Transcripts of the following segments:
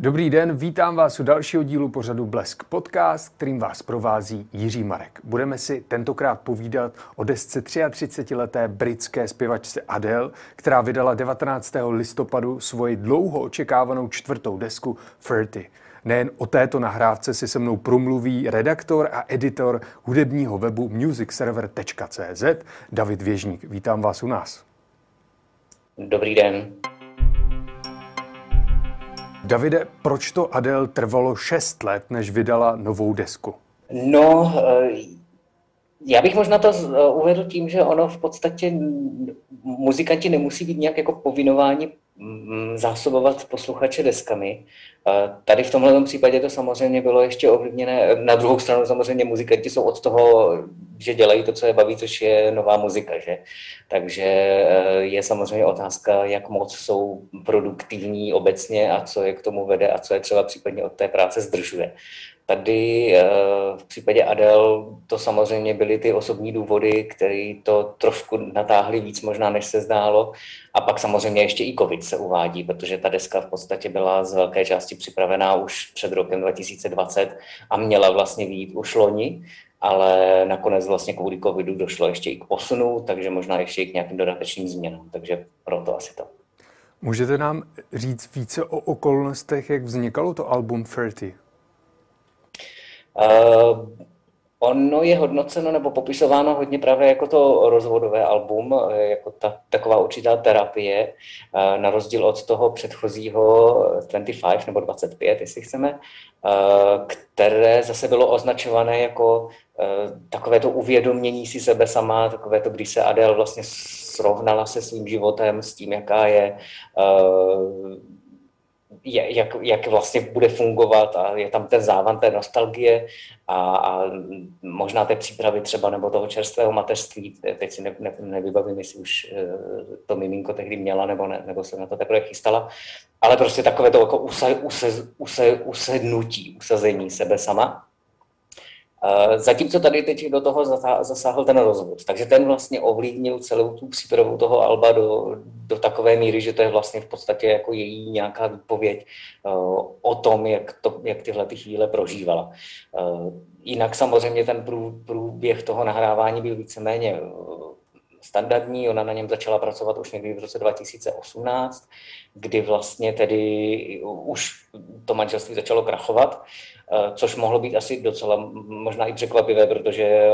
Dobrý den, vítám vás u dalšího dílu pořadu Blesk Podcast, kterým vás provází Jiří Marek. Budeme si tentokrát povídat o desce 33-leté britské zpěvačce Adele, která vydala 19. listopadu svoji dlouho očekávanou čtvrtou desku 30. Nejen o této nahrávce si se mnou promluví redaktor a editor hudebního webu musicserver.cz David Věžník. Vítám vás u nás. Dobrý den. Davide, proč to Adele trvalo 6 let, než vydala novou desku? No, já bych možná to uvedl tím, že ono v podstatě muzikanti nemusí být nějak jako povinováni zásobovat posluchače deskami. Tady v tomhle případě to samozřejmě bylo ještě ovlivněné. Na druhou stranu samozřejmě muzikanti jsou od toho, že dělají to, co je baví, což je nová muzika, že? Takže je samozřejmě otázka, jak moc jsou produktivní obecně a co je k tomu vede a co je třeba případně od té práce zdržuje. Tady v případě Adele to samozřejmě byly ty osobní důvody, které to trošku natáhly víc možná, než se zdálo. A pak samozřejmě ještě i covid se uvádí, protože ta deska v podstatě byla z velké části připravená už před rokem 2020 a měla vlastně vyjít už loni, ale nakonec vlastně kvůli covidu došlo ještě i k posunu, takže možná ještě i k nějakým dodatečným změnám, takže proto asi to. Můžete nám říct více o okolnostech, jak vznikalo to album 30? Ono je hodnoceno nebo popisováno hodně právě jako to rozvodové album, jako taková určitá terapie, na rozdíl od toho předchozího 25 nebo 25, jestli chceme, které zase bylo označované jako takové to uvědomění si sebe sama, takové to, když se Adele vlastně srovnala se svým životem, s tím, jaká je, jak vlastně bude fungovat a je tam ten závan té nostalgie a možná té přípravy třeba nebo toho čerstvého mateřství. Teď si nevybavím, jestli už to miminko tehdy měla nebo se na to teprve chystala, ale prostě takové to jako usazení sebe sama. Zatímco tady teď do toho zasáhl ten rozvod, takže ten vlastně ovlivnil celou tu přípravu toho alba do takové míry, že to je vlastně v podstatě jako její nějaká výpověď o tom, jak tyhle ty chvíle prožívala. Jinak samozřejmě ten průběh toho nahrávání byl víceméně standardní, ona na něm začala pracovat už někdy v roce 2018, kdy vlastně tedy už to manželství začalo krachovat, což mohlo být asi docela možná i překvapivé, protože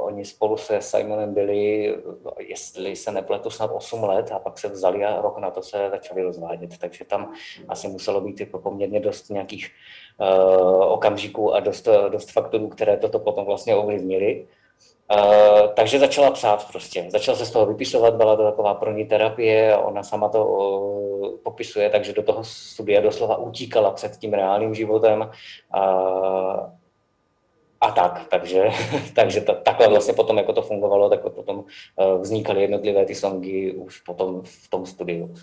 oni spolu se Simonem byli, jestli se nepletu, snad 8 let a pak se vzali a rok na to se začali rozvádět, takže tam asi muselo být jako poměrně dost nějakých okamžiků a dost faktorů, které toto potom vlastně ovlivnili. Takže začala psát prostě, začala se z toho vypisovat, byla to taková pro ní terapie, ona sama to popisuje, takže do toho studia doslova utíkala před tím reálným životem takže takhle vlastně potom jako to fungovalo, tak potom vznikaly jednotlivé ty songy už potom v tom studiu.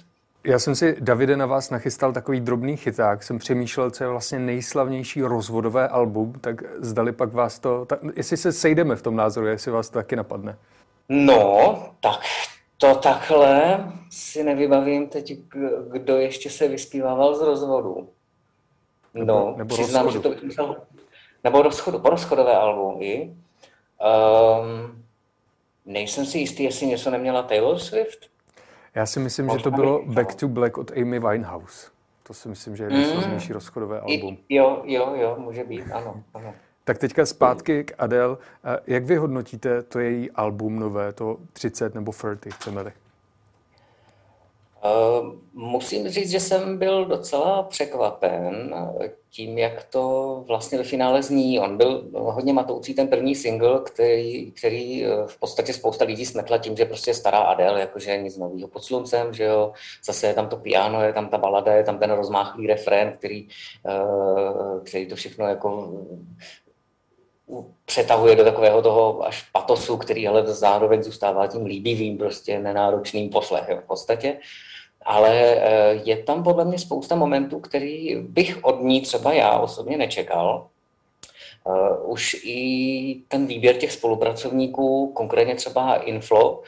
Já jsem si, Davide, na vás nachystal takový drobný chyták. Jsem přemýšlel, co je vlastně nejslavnější rozvodové album, tak zdali pak vás to... Tak, jestli se sejdeme v tom názoru, jestli vás to taky napadne. No, tak to takhle si nevybavím teď, kdo ještě se vyspívával z rozvodu. No, nebo přiznám, rozchodu. Že to bych musel... Nebo rozchodu, po rozchodové album i. Nejsem si jistý, jestli něco neměla Taylor Swift. Já si myslím, že to bylo Back to Black od Amy Winehouse. To si myslím, že je nejslavnější rozchodové album. Jo, může být, ano. Tak teďka zpátky k Adele. Jak vy hodnotíte to její album nové, to 30 nebo 30, chceme-li? Musím říct, že jsem byl docela překvapen tím, jak to vlastně ve finále zní. On byl hodně matoucí ten první single, který v podstatě spousta lidí smetla tím, že prostě stará Adele, jakože nic novýho pod sluncem, že jo, zase je tam to piano, je tam ta balada, je tam ten rozmáchlý refrén, který to všechno jako přetahuje do takového toho až patosu, který ale zároveň zůstává tím líbivým, prostě nenáročným poslechem v podstatě. Ale je tam podle mě spousta momentů, který bych od ní třeba já osobně nečekal. Už i ten výběr těch spolupracovníků, konkrétně třeba Inflo,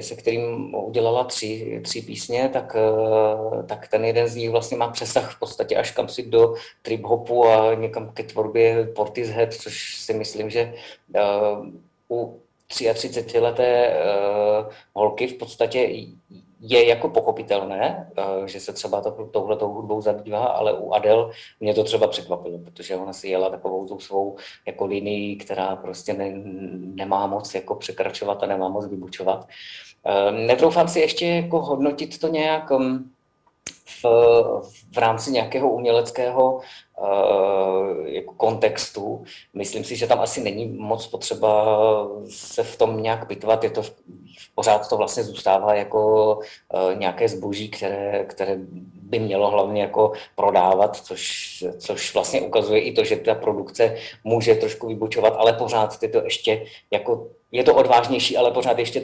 se kterým udělala tři písně, tak ten jeden z nich vlastně má přesah v podstatě až kam si do trip hopu a někam ke tvorbě Portishead, což si myslím, že u 33leté holky v podstatě je jako pochopitelné, že se třeba touhletou hudbou zabývá, ale u Adele mě to třeba překvapilo, protože ona si jela takovou tu svou jako linii, která prostě nemá moc jako překračovat a nemá moc vybučovat. Netroufám si ještě jako hodnotit to nějak v rámci nějakého uměleckého jako kontextu. Myslím si, že tam asi není moc potřeba se v tom nějak pitvat. Je to pořád to vlastně zůstává jako nějaké zboží, které by mělo hlavně jako prodávat, což vlastně ukazuje i to, že ta produkce může trošku vybučovat, ale pořád je to ještě jako je to odvážnější, ale pořád ještě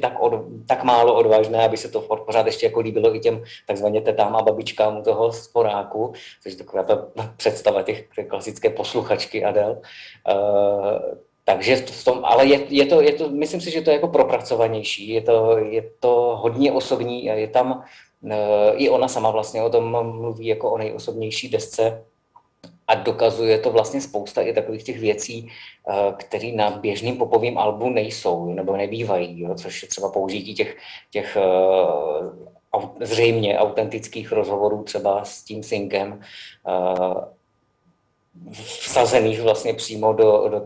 tak málo odvážné, aby se to pořád ještě jako líbilo i těm takzvaně tetám a babičkám u toho sporáku, což je taková ta představa těch klasické posluchačky Adele. Takže v tom, ale je to, myslím si, že to je jako propracovanější, je to hodně osobní a je tam, i ona sama vlastně o tom mluví jako o nejosobnější desce, a dokazuje to vlastně spousta i takových těch věcí, které na běžným popovým albu nejsou nebo nebývají, jo? Což je třeba použití těch zřejmě autentických rozhovorů třeba s tím synkem, vsazených vlastně přímo do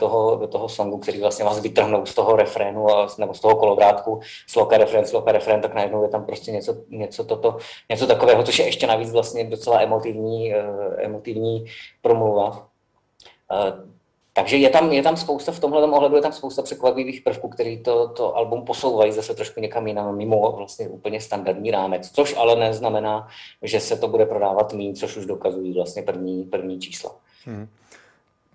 toho songu, který vlastně vás vytrhnou z toho refrénu nebo z toho kolovrátku, sloka, refrén, tak najednou je tam prostě něco takového, což je ještě navíc vlastně docela emotivní promluva. Takže je tam spousta v tomhle ohledu, je tam spousta překvapivých prvků, který to album posouvají zase trošku někam jinam, mimo vlastně úplně standardní rámec, což ale neznamená, že se to bude prodávat míň, což už dokazují vlastně první čísla.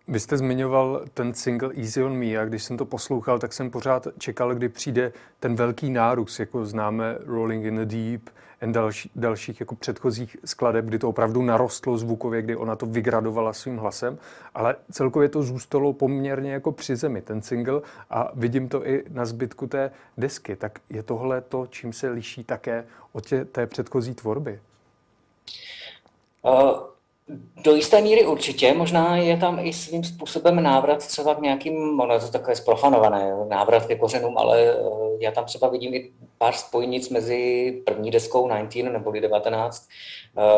Vy jste zmiňoval ten single Easy on me a když jsem to poslouchal, tak jsem pořád čekal, kdy přijde ten velký nárůst, jako známe Rolling in the Deep a dalších jako předchozích skladeb, kdy to opravdu narostlo zvukově, kdy ona to vygradovala svým hlasem, ale celkově to zůstalo poměrně jako při zemi, ten single, a vidím to i na zbytku té desky. Tak je tohle to, čím se liší také od té předchozí tvorby? Do jisté míry určitě, možná je tam i svým způsobem návrat třeba k nějakým, ono je to takové zprofanované, návrat ke kořenům, ale já tam třeba vidím i pár spojnic mezi první deskou 19 neboli 19,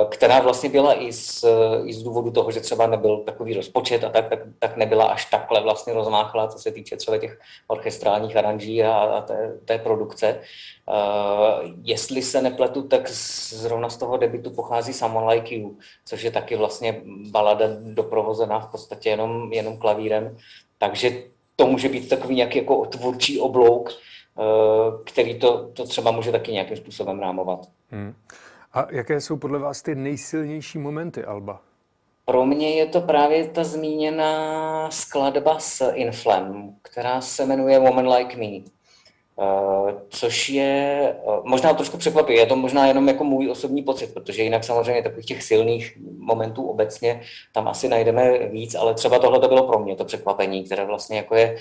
která vlastně byla i z důvodu toho, že třeba nebyl takový rozpočet a tak nebyla až takhle vlastně rozmáchlá, co se týče třeba těch orchestrálních aranží a té produkce. Jestli se nepletu, tak zrovna z toho debutu pochází Simone Like You, což je taky vlastně balada doprovozená v podstatě jenom klavírem, takže to může být takový nějaký jako tvůrčí oblouk, který to třeba může taky nějakým způsobem rámovat. A jaké jsou podle vás ty nejsilnější momenty alba? Pro mě je to právě ta zmíněná skladba s Inflem, která se jmenuje Woman Like Me. Což je možná trošku překvapivé, je to možná jenom jako můj osobní pocit, protože jinak samozřejmě takových těch silných momentů obecně tam asi najdeme víc, ale třeba tohle to bylo pro mě to překvapení, které vlastně jako je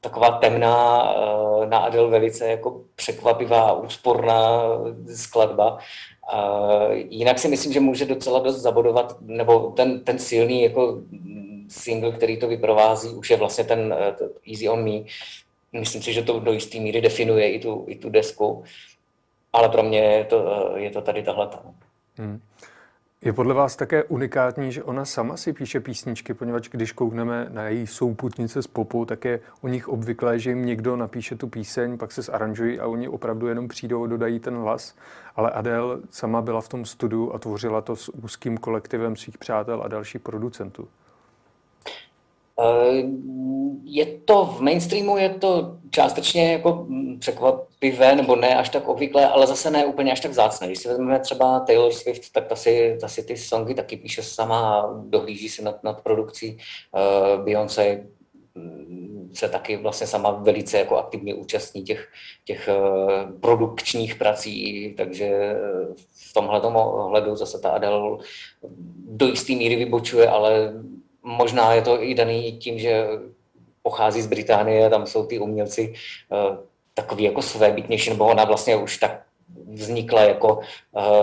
taková temná, na Adele velice jako překvapivá, úsporná skladba. Jinak si myslím, že může docela dost zabodovat, nebo ten silný jako single, který to vyprovází, už je vlastně ten Easy on me. Myslím si, že to do jisté míry definuje i tu desku, ale pro mě je to tady tahleta. Je podle vás také unikátní, že ona sama si píše písničky, poněvadž když koukneme na její souputnice s popou, tak je u nich obvyklé, že jim někdo napíše tu píseň, pak se zaranžují a oni opravdu jenom přijdou a dodají ten hlas. Ale Adele sama byla v tom studiu a tvořila to s úzkým kolektivem svých přátel a dalších producentů. Je to v mainstreamu, je to částečně jako překvapivé, nebo ne až tak obvyklé, ale zase ne úplně až tak vzácné. Když si vezmeme třeba Taylor Swift, tak ta si ty songy taky píše sama, dohlíží si nad produkcí. Beyoncé se taky vlastně sama velice jako aktivně účastní těch produkčních prací, takže v tomhletom ohledu zase ta Adele do jisté míry vybočuje, ale možná je to i daný tím, že pochází z Británie, tam jsou ty umělci takový jako svébytnější, nebo ona vlastně už tak vznikla jako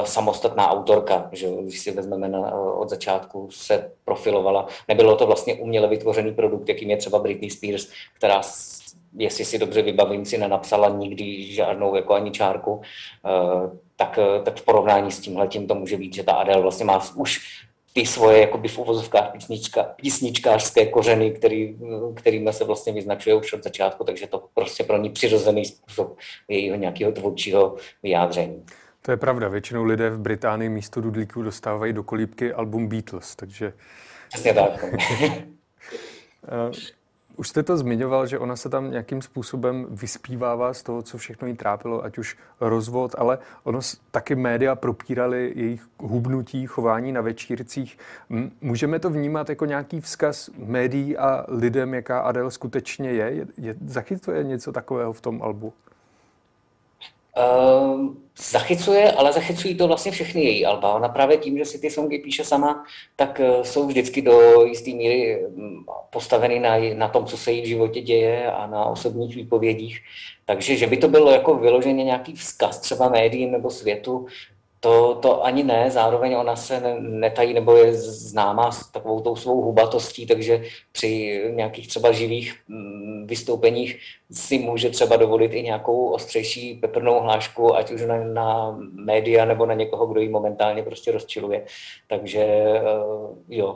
samostatná autorka, že když si vezmeme od začátku se profilovala. Nebylo to vlastně uměle vytvořený produkt, jakým je třeba Britney Spears, která, jestli si dobře vybavím, si nenapsala nikdy žádnou jako ani čárku, tak v porovnání s tímhletím to může být, že ta Adele vlastně má už ty svoje jakoby v uvozovkách písničkářské kořeny, kterými se vlastně vyznačuje už od začátku, takže to prostě pro ní přirozený způsob jejího nějakého tvůrčího vyjádření. To je pravda, většinou lidé v Británii místo dudlíků dostávají do kolíbky album Beatles, takže... Přesně tak. Už jste to zmiňoval, že ona se tam nějakým způsobem vyspívává z toho, co všechno jí trápilo, ať už rozvod, ale ono taky média propírali jejich hubnutí, chování na večírcích. Můžeme to vnímat jako nějaký vzkaz médií a lidem, jaká Adele skutečně je? Zachycuje něco takového v tom albu? Zachycuje, ale zachycují to vlastně všechny její alba. Ona právě tím, že si ty songy píše sama, tak jsou vždycky do jisté míry postaveny na tom, co se jí v životě děje a na osobních výpovědích. Takže, že by to bylo jako vyloženě nějaký vzkaz třeba médiím nebo světu, to ani ne, zároveň ona se netají nebo je známá s takovou tou svou hubatostí, takže při nějakých třeba živých vystoupeních si může třeba dovolit i nějakou ostřejší peprnou hlášku, ať už na média nebo na někoho, kdo ji momentálně prostě rozčiluje. Takže jo,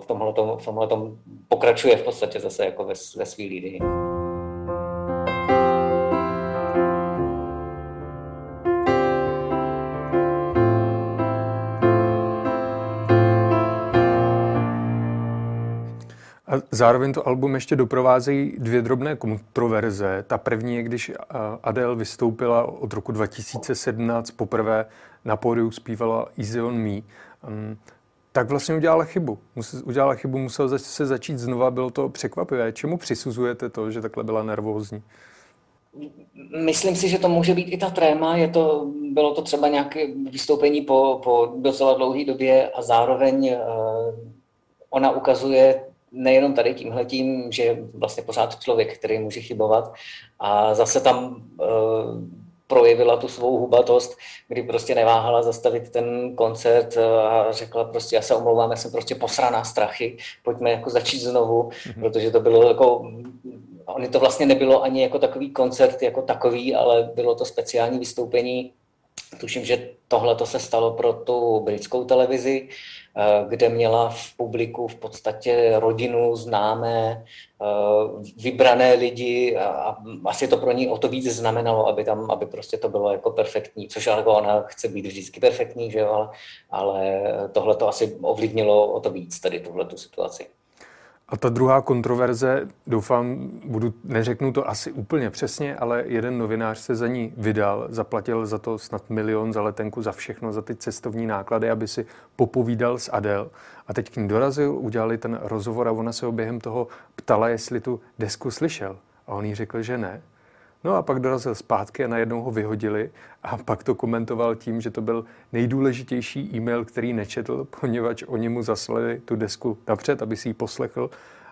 v tomhletom pokračuje v podstatě zase jako ve svý línii. A zároveň to album ještě doprovázejí dvě drobné kontroverze. Ta první je, když Adele vystoupila od roku 2017 poprvé na pódiu, zpívala Easy on me, tak vlastně udělala chybu, musel se začít znova, bylo to překvapivé. Čemu přisuzujete to, že takhle byla nervózní? Myslím si, že to může být i ta tréma, bylo to třeba nějaké vystoupení po docela dlouhé době a zároveň ona ukazuje nejenom tady tímhletím, že vlastně pořád člověk, který může chybovat, a zase tam projevila tu svou hubatost, kdy prostě neváhala zastavit ten koncert a řekla prostě, já se omlouvám, já jsem prostě posraná strachy, pojďme jako začít znovu, protože to bylo jako... Ono to vlastně nebylo ani jako takový koncert jako takový, ale bylo to speciální vystoupení. Tuším, že tohle to se stalo pro tu britskou televizi, kde měla v publiku v podstatě rodinu, známé, vybrané lidi a asi to pro ní o to víc znamenalo, aby prostě to bylo jako perfektní, což ale ona chce být vždycky perfektní, že jo, ale tohle to asi ovlivnilo o to víc tady tuhletu situaci. A ta druhá kontroverze, doufám, neřeknu to asi úplně přesně, ale jeden novinář se za ní vydal, zaplatil za to snad 1 milion za letenku, za všechno, za ty cestovní náklady, aby si popovídal s Adele. A teď k ní dorazil, udělali ten rozhovor a ona se ho během toho ptala, jestli tu desku slyšel. A on jí řekl, že ne. No a pak dorazil zpátky a najednou ho vyhodili a pak to komentoval tím, že to byl nejdůležitější e-mail, který nečetl, poněvadž oni mu zaslali tu desku napřed, aby si ji poslechl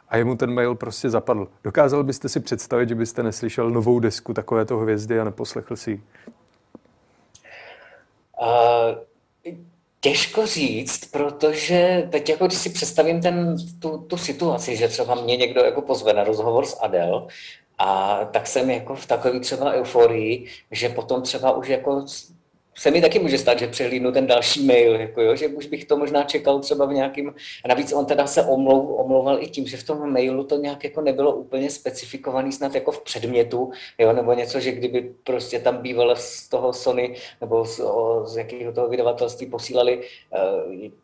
a jemu ten mail prostě zapadl. Dokázal byste si představit, že byste neslyšel novou desku takovéto hvězdy a neposlechl si ji? Těžko říct, protože teď jako když si představím tu situaci, že třeba mě někdo jako pozve na rozhovor s Adele, a tak jsem jako v takové třeba euforii, že potom třeba už jako se mi taky může stát, že přehlídnu ten další mail, jako jo, že už bych to možná čekal třeba v nějakým... A navíc on teda se omlouval i tím, že v tom mailu to nějak jako nebylo úplně specifikovaný, snad jako v předmětu, jo, nebo něco, že kdyby prostě tam bývalo z toho Sony nebo z jakého toho vydavatelství posílali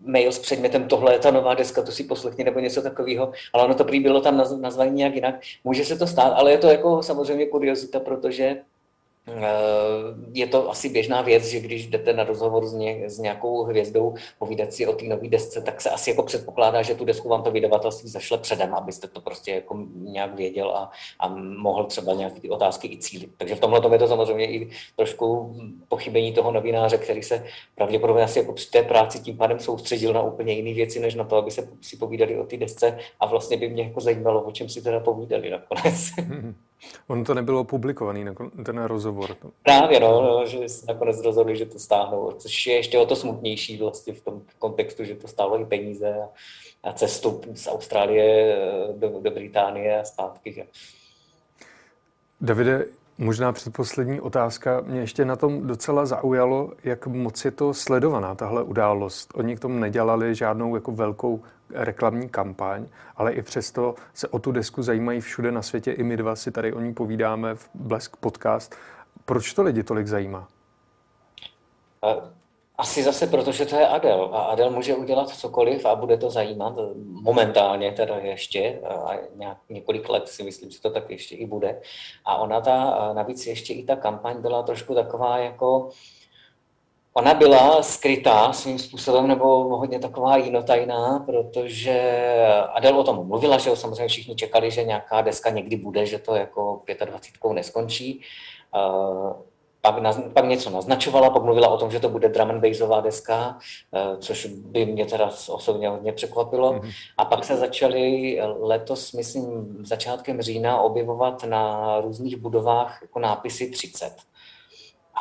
mail s předmětem tohle je ta nová deska, to si poslechni nebo něco takového, ale ono to prý bylo tam nazvané nějak jinak. Může se to stát, ale je to jako samozřejmě kuriozita, protože je to asi běžná věc, že když jdete na rozhovor s nějakou hvězdou povídat si o té nové desce, tak se asi jako předpokládá, že tu desku vám to vydavatelství zašle předem, abyste to prostě jako nějak věděl a mohl třeba nějaké ty otázky i cílit. Takže v tomhle je to samozřejmě i trošku pochybení toho novináře, který se pravděpodobně asi jako při té práci tím pádem soustředil na úplně jiné věci, než na to, aby se si povídali o té desce a vlastně by mě jako zajímalo, o čem si teda povídali nakonec. On to nebylo publikovaný, ten rozhovor. Právě, no, že nakonec rozhodli, že to stáhnou, což je ještě o to smutnější vlastně v tom kontextu, že to stálo i peníze a cestu z Austrálie do Británie a zpátky. Že? Davide, možná předposlední otázka. Mě ještě na tom docela zaujalo, jak moc je to sledovaná, tahle událost. Oni k tomu nedělali žádnou jako velkou reklamní kampaň, ale i přesto se o tu desku zajímají všude na světě. I my dva si tady o ní povídáme v Blesk Podcast. Proč to lidi tolik zajímá? Asi zase proto, že to je Adele. A Adele může udělat cokoliv a bude to zajímat momentálně teda ještě. A několik let si myslím, že to tak ještě i bude. A ona navíc ještě i ta kampaň byla trošku taková jako... Ona byla skrytá svým způsobem, nebo hodně taková jinotajná, protože Adele o tom mluvila, že samozřejmě všichni čekali, že nějaká deska někdy bude, že to jako 25 neskončí. Pak něco naznačovala, pak mluvila o tom, že to bude drum and bassová deska, což by mě teda osobně hodně překvapilo. Mm-hmm. A pak se začaly letos, myslím, začátkem října objevovat na různých budovách jako nápisy 30.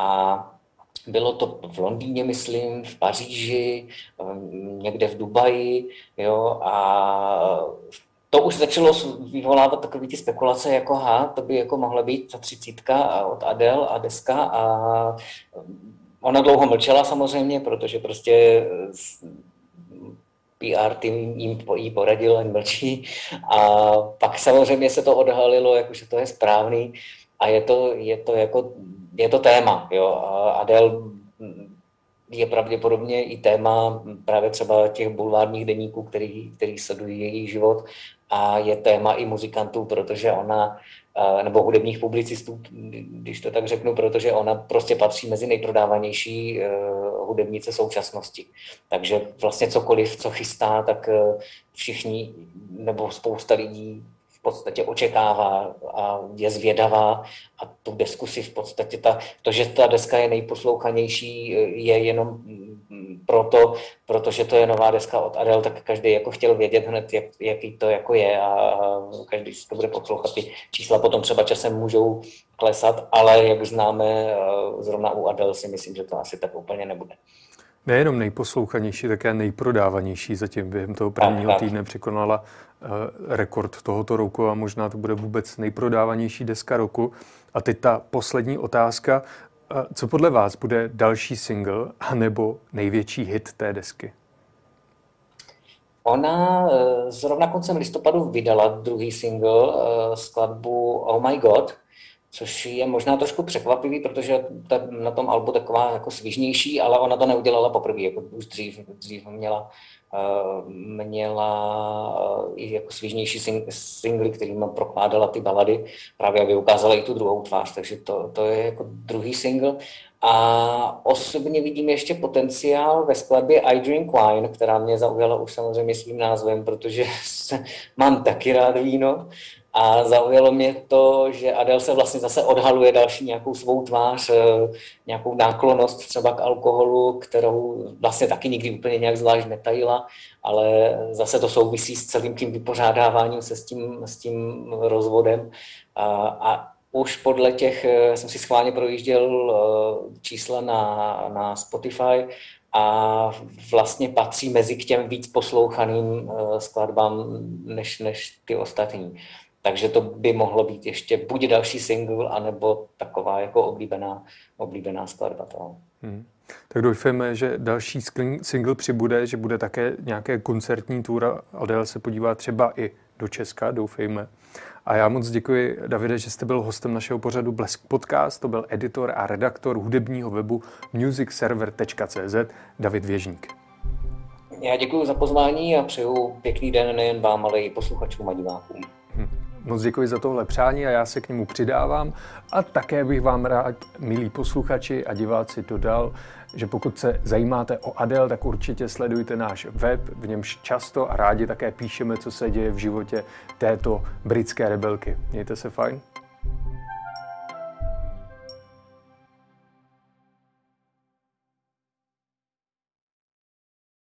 A bylo to v Londýně, myslím, v Paříži, někde v Dubaji, jo, a to už začalo vyvolávat takové ty spekulace, jako to by jako mohla být ta 30 od Adele a deska, a ona dlouho mlčela samozřejmě, protože prostě PR tým jí poradil, jen mlčí, a pak samozřejmě se to odhalilo, jako že to je správný, a je to téma, jo. Adele je pravděpodobně i téma právě třeba těch bulvárních deníků, který sledují její život, a je téma i muzikantů, protože ona, nebo hudebních publicistů, když to tak řeknu, protože ona prostě patří mezi nejprodávanější hudebnice současnosti. Takže vlastně cokoliv, co chystá, tak všichni nebo spousta lidí v podstatě očekává a je zvědavá, a tu desku si v podstatě to, že ta deska je nejposlouchanější, je jenom protože to je nová deska od Adele, tak každý jako chtěl vědět hned, jaký to jako je, a každý si to bude poslouchat. Ty čísla potom třeba časem můžou klesat, ale jak známe, zrovna u Adele si myslím, že to asi tak úplně nebude. Nejenom nejposlouchanější, také nejprodávanější. Zatím během toho prvního týdne překonala rekord tohoto roku a možná to bude vůbec nejprodávanější deska roku. A teď ta poslední otázka. Co podle vás bude další single anebo největší hit té desky? Ona zrovna koncem listopadu vydala druhý single, skladbu Oh my God, což je možná trošku překvapivý, protože na tom albu taková jako svižnější, ale ona to neudělala poprvé, jako už dřív měla i jako svižnější singly, kterým prokládala ty balady, právě aby ukázala i tu druhou tvář, takže to je jako druhý single. A osobně vidím ještě potenciál ve skladbě I Drink Wine, která mě zaujala už samozřejmě svým názvem, protože mám taky rád víno. A zaujalo mě to, že Adele se vlastně zase odhaluje další nějakou svou tvář, nějakou náklonnost třeba k alkoholu, kterou vlastně taky nikdy úplně nějak zvlášť netajila, ale zase to souvisí s celým tím vypořádáváním se s tím rozvodem. A už podle těch, jsem si schválně projížděl čísla na Spotify, a vlastně patří mezi k těm víc poslouchaným skladbám než ty ostatní. Takže to by mohlo být ještě buď další single, anebo taková jako oblíbená skladba. Tak doufáme, že další single přibude, že bude také nějaké koncertní túra. Adele se podívá třeba i do Česka, doufejme. A já moc děkuji, Davide, že jste byl hostem našeho pořadu Blesk Podcast. To byl editor a redaktor hudebního webu musicserver.cz David Věžník. Já děkuji za pozvání a přeju pěkný den nejen vám, ale i posluchačům a divákům. Moc děkuji za tohle přání a já se k němu přidávám. A také bych vám rád, milí posluchači a diváci, dodal, že pokud se zajímáte o Adele, tak určitě sledujte náš web, v němž často a rádi také píšeme, co se děje v životě této britské rebelky. Mějte se fajn.